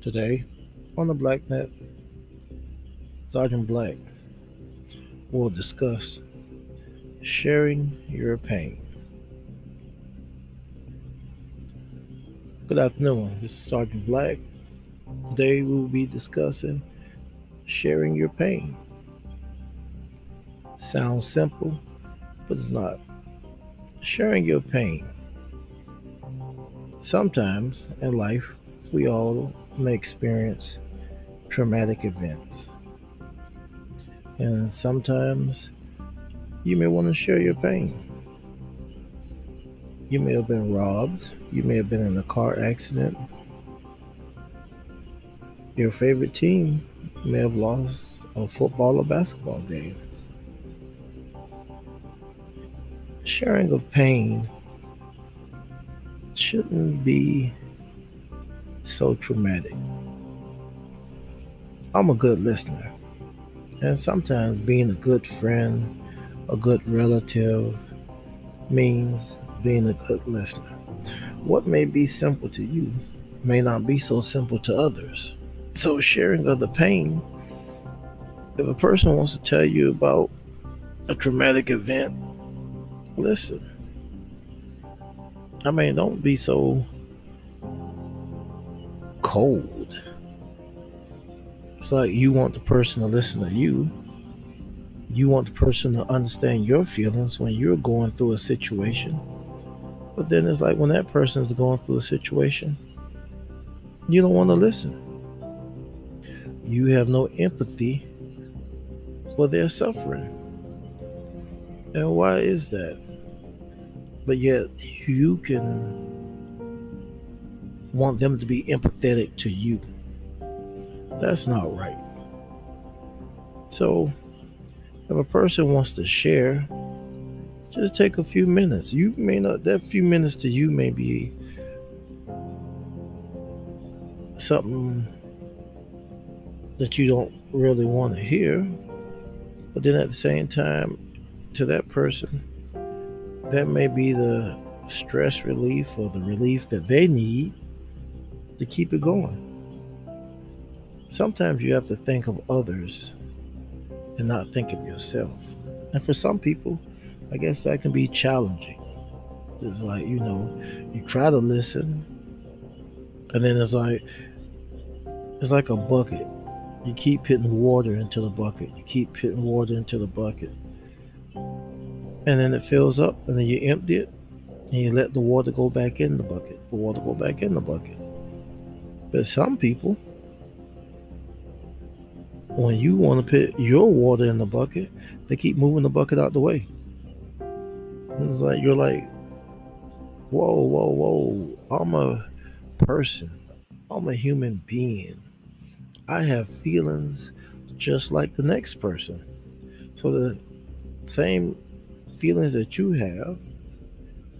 Today, on the BlackNet, Sergeant Black will discuss sharing your pain. Good afternoon, this is Sergeant Black. Today we will be discussing sharing your pain. Sounds simple, but it's not. Sharing your pain. Sometimes in life, we all may experience traumatic events. And sometimes you may want to share your pain. You may have been robbed. You may have been in a car accident. Your favorite team may have lost a football or basketball game. Sharing of pain shouldn't be so traumatic. I'm a good listener, and sometimes being a good friend, a good relative, means being a good listener. What may be simple to you may not be so simple to others. So sharing of the pain, if a person wants to tell you about a traumatic event, listen. Don't be so cold. It's like you want the person to listen to you. You want the person to understand your feelings when you're going through a situation. But then it's like when that person is going through a situation, you don't want to listen. You have no empathy for their suffering. And why is that? But yet you can want them to be empathetic to you. That's not right. So if a person wants to share, just take a few minutes. You may not, that few minutes to you may be something that you don't really want to hear. But then at the same time, to that person, that may be the stress relief or the relief that they need to keep it going. Sometimes you have to think of others and not think of yourself. And for some people, I guess that can be challenging. It's like, you try to listen, and then it's like a bucket. You keep hitting water into the bucket. And then it fills up, and then you empty it, and you let the water go back in the bucket. But some people, when you want to put your water in the bucket, they keep moving the bucket out the way. And it's like, you're like, whoa, I'm a person. I'm a human being. I have feelings just like the next person. So the same feelings that you have,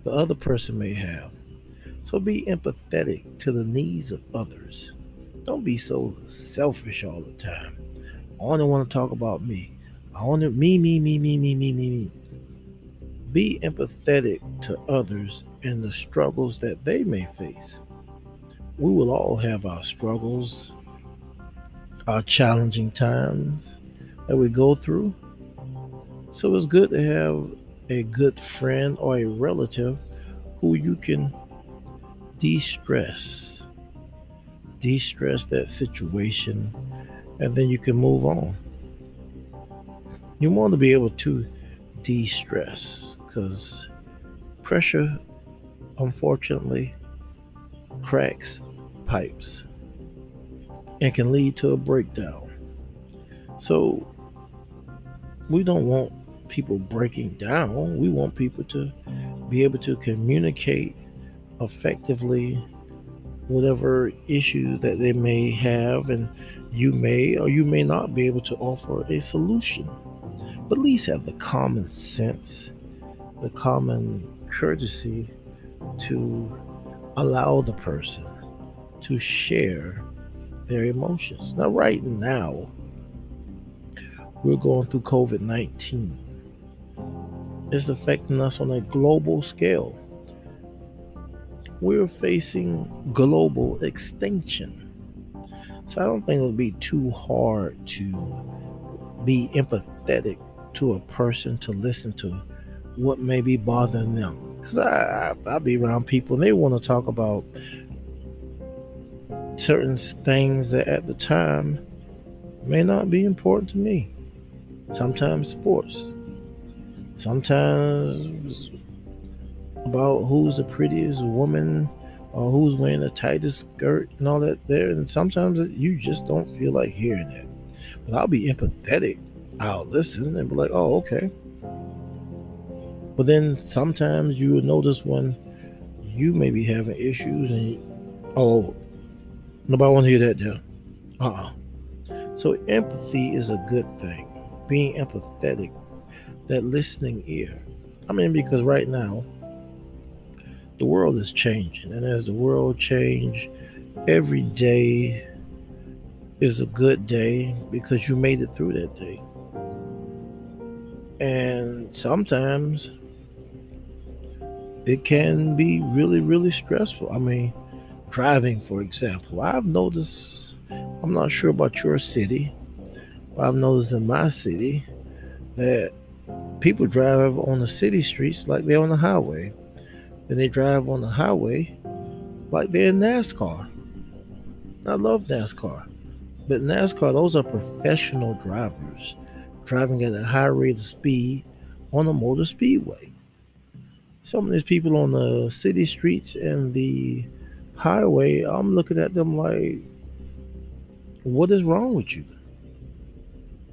the other person may have. So be empathetic to the needs of others. Don't be so selfish all the time. I only want to talk about me. I want to me. Be empathetic to others and the struggles that they may face. We will all have our struggles, our challenging times that we go through. So it's good to have a good friend or a relative who you can de-stress that situation, and then you can move on. You want to be able to de-stress, because pressure, unfortunately, cracks pipes and can lead to a breakdown. So we don't want people breaking down. We want people to be able to communicate effectively whatever issue that they may have, and you may or you may not be able to offer a solution. But at least have the common sense, the common courtesy to allow the person to share their emotions. Now, right now, we're going through COVID-19. It's affecting us on a global scale. We're facing global extinction. So I don't think it'll be too hard to be empathetic to a person, to listen to what may be bothering them. Because I be around people and they want to talk about certain things that at the time may not be important to me. Sometimes sports. Sometimes about who's the prettiest woman or who's wearing the tightest skirt and all that there. And sometimes you just don't feel like hearing that. But I'll be empathetic. I'll listen and be like, oh, okay. But then sometimes you will notice when you may be having issues and nobody want to hear that there. So empathy is a good thing. Being empathetic, that listening ear. I mean, because right now, the world is changing. And as the world changes, every day is a good day because you made it through that day. And sometimes it can be really, really stressful. I mean, driving, for example. I've noticed, I'm not sure about your city, but I've noticed in my city that people drive on the city streets like they're on the highway. Then they drive on the highway like they're in NASCAR. I love NASCAR. But NASCAR, those are professional drivers driving at a high rate of speed on a motor speedway. Some of these people on the city streets and the highway, I'm looking at them like, what is wrong with you?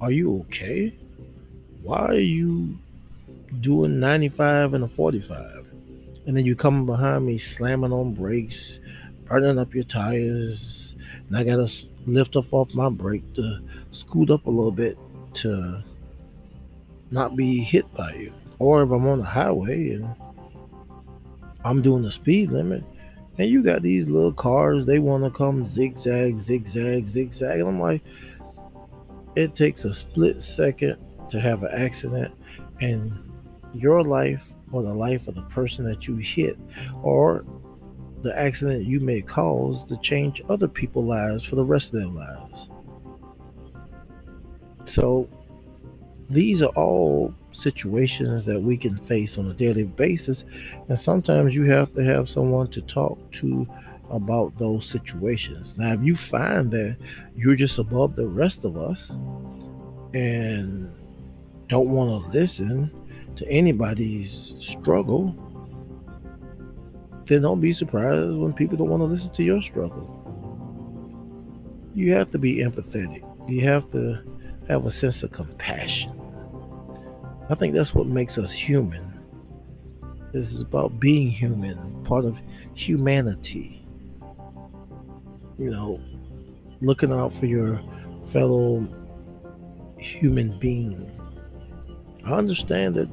Are you okay? Why are you doing 95 and a 45? And then you come behind me slamming on brakes, burning up your tires, and I gotta lift up off my brake to scoot up a little bit to not be hit by you. Or if I'm on the highway and I'm doing the speed limit and you got these little cars, they want to come zigzag, zigzag, zigzag. And I'm like, it takes a split second to have an accident and your life or the life of the person that you hit or the accident you may cause to change other people's lives for the rest of their lives. So these are all situations that we can face on a daily basis, and sometimes you have to have someone to talk to about those situations. Now, if you find that you're just above the rest of us and don't want to listen to anybody's struggle, then don't be surprised when people don't want to listen to your struggle. You have to be empathetic. You have to have a sense of compassion. I think that's what makes us human. This is about being human, part of humanity. You know, looking out for your fellow human being. I understand that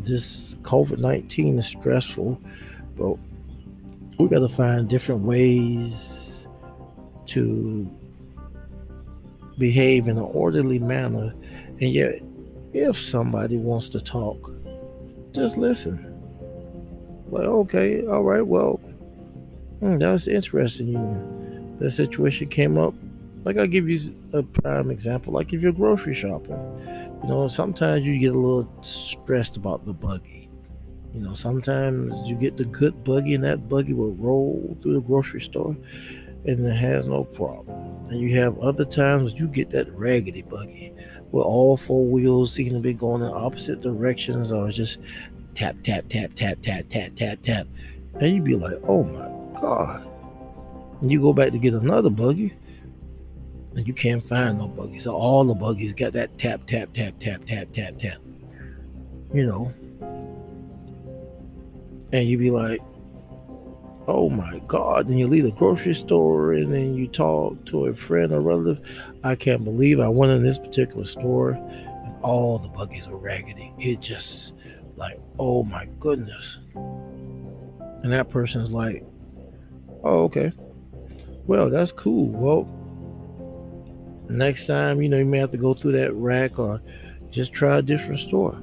this COVID-19 is stressful, but we got to find different ways to behave in an orderly manner. And yet, if somebody wants to talk, just listen. Like, okay, all right, well, that's interesting. The situation came up. Like, I'll give you a prime example. Like, if you're grocery shopping, you know, sometimes you get a little stressed about the buggy. You know, sometimes you get the good buggy and that buggy will roll through the grocery store and it has no problem. And you have other times you get that raggedy buggy where all four wheels seem to be going in opposite directions or just tap, tap, tap, tap, tap, tap, tap, tap. And you be like, oh my God. And you go back to get another buggy and you can't find no buggy. So all the buggies got that tap, tap, tap, tap, tap, tap, tap. You know. And you be like, oh my God. Then you leave the grocery store and then you talk to a friend or relative. I can't believe I went in this particular store and all the buggies are raggedy. It just like, oh my goodness. And that person's like, oh, okay. Well, that's cool. Well, next time, you know, you may have to go through that rack or just try a different store.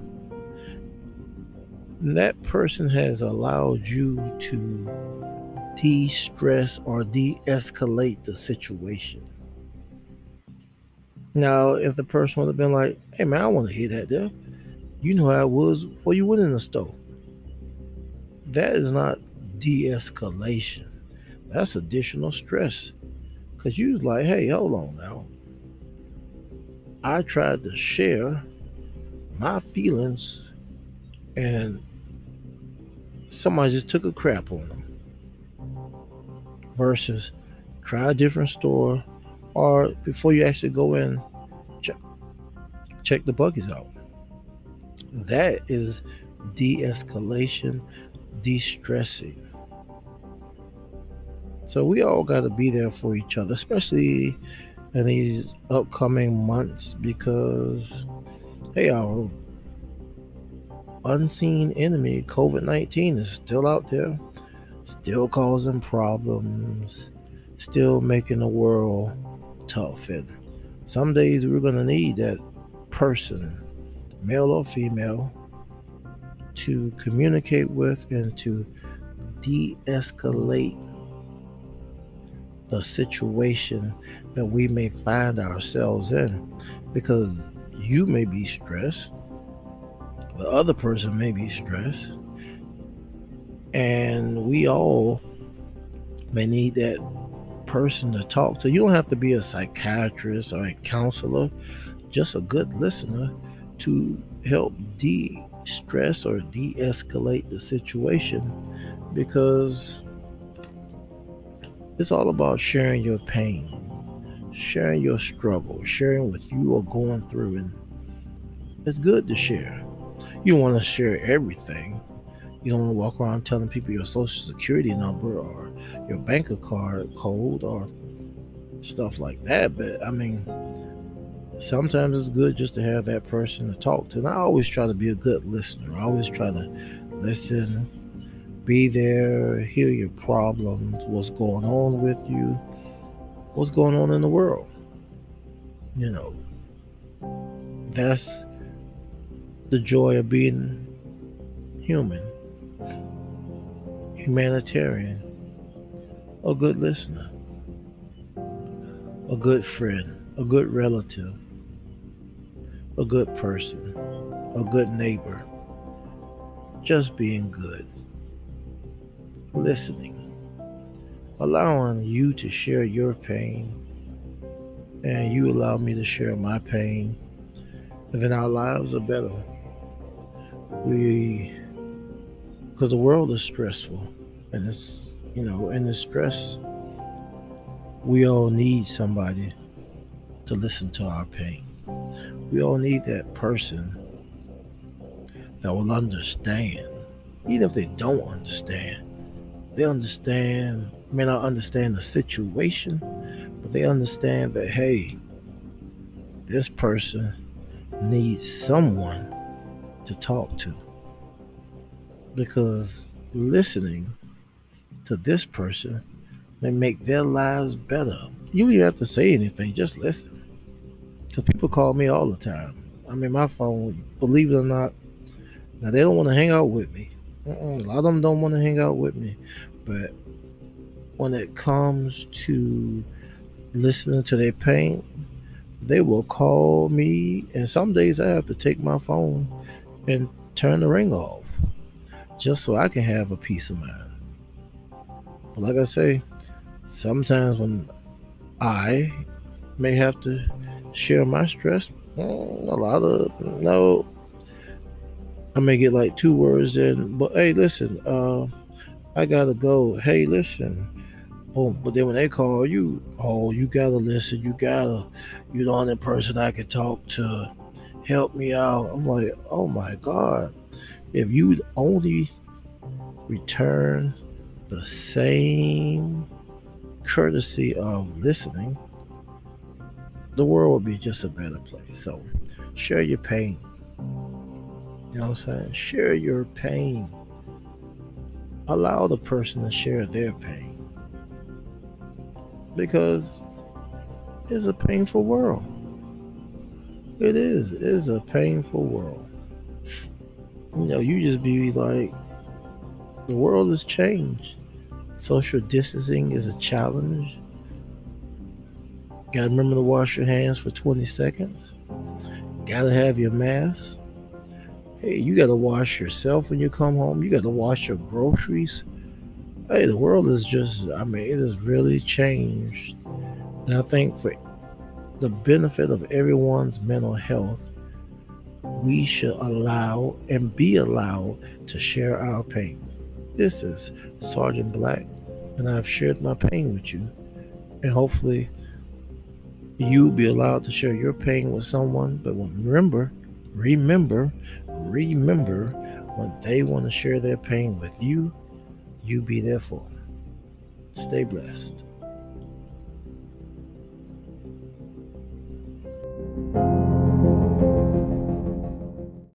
And that person has allowed you to de-stress or de-escalate the situation. Now, if the person would have been like, hey man, I want to hear that there. You know how it was before you went in the store. That is not de-escalation. That's additional stress. Because you was like, hey, hold on now. I tried to share my feelings and somebody just took a crap on them. Versus try a different store, or before you actually go in, check the buggies out. That is de-escalation, de-stressing. So we all got to be there for each other, especially in these upcoming months, because hey, our unseen enemy, COVID-19, is still out there, still causing problems, still making the world tough. And some days we're going to need that person, male or female, to communicate with and to de-escalate the situation that we may find ourselves in, because you may be stressed, the other person may be stressed, and we all may need that person to talk to. You don't have to be a psychiatrist or a counselor, just a good listener to help de-stress or de-escalate the situation, because it's all about sharing your pain, sharing your struggle, sharing what you are going through. And it's good to share. You want to share everything. You don't want to walk around telling people your social security number or your bank card code or stuff like that. But I mean, sometimes it's good just to have that person to talk to. And I always try to be a good listener. I always try to listen, be there, hear your problems, what's going on with you, what's going on in the world. You know, that's the joy of being human, humanitarian, a good listener, a good friend, a good relative, a good person, a good neighbor, just being good. Listening, allowing you to share your pain, and you allow me to share my pain, and then our lives are better. Because the world is stressful, and it's, you know, in the stress, we all need somebody to listen to our pain. We all need that person that will understand, even if they don't understand. They understand, may not understand the situation, but they understand that, hey, this person needs someone to talk to. Because listening to this person may make their lives better. You don't even have to say anything, just listen. Because people call me all the time. I mean, my phone, believe it or not, now they don't want to hang out with me. A lot of them don't want to hang out with me. But when it comes to listening to their pain, they will call me. And some days I have to take my phone and turn the ring off just so I can have a peace of mind. But like I say, sometimes when I may have to share my stress, I may get like 2 words in, but hey, listen, I gotta go. Hey, listen. Boom. But then when they call you, oh, you gotta listen. You're the only person I can talk to. Help me out. I'm like, oh my God. If you'd only return the same courtesy of listening, the world would be just a better place. So share your pain. You know what I'm saying? Share your pain. Allow the person to share their pain. Because it's a painful world. It is. It's a painful world. You know, you just be like, the world has changed. Social distancing is a challenge. Gotta remember to wash your hands for 20 seconds. Gotta have your mask. Hey, you gotta wash yourself when you come home. You gotta wash your groceries. Hey, the world is just, I mean, it has really changed. And I think for the benefit of everyone's mental health, we should allow and be allowed to share our pain. This is Sergeant Black, and I've shared my pain with you. And hopefully you'll be allowed to share your pain with someone. But remember, when they want to share their pain with you, you be there for them. Stay blessed.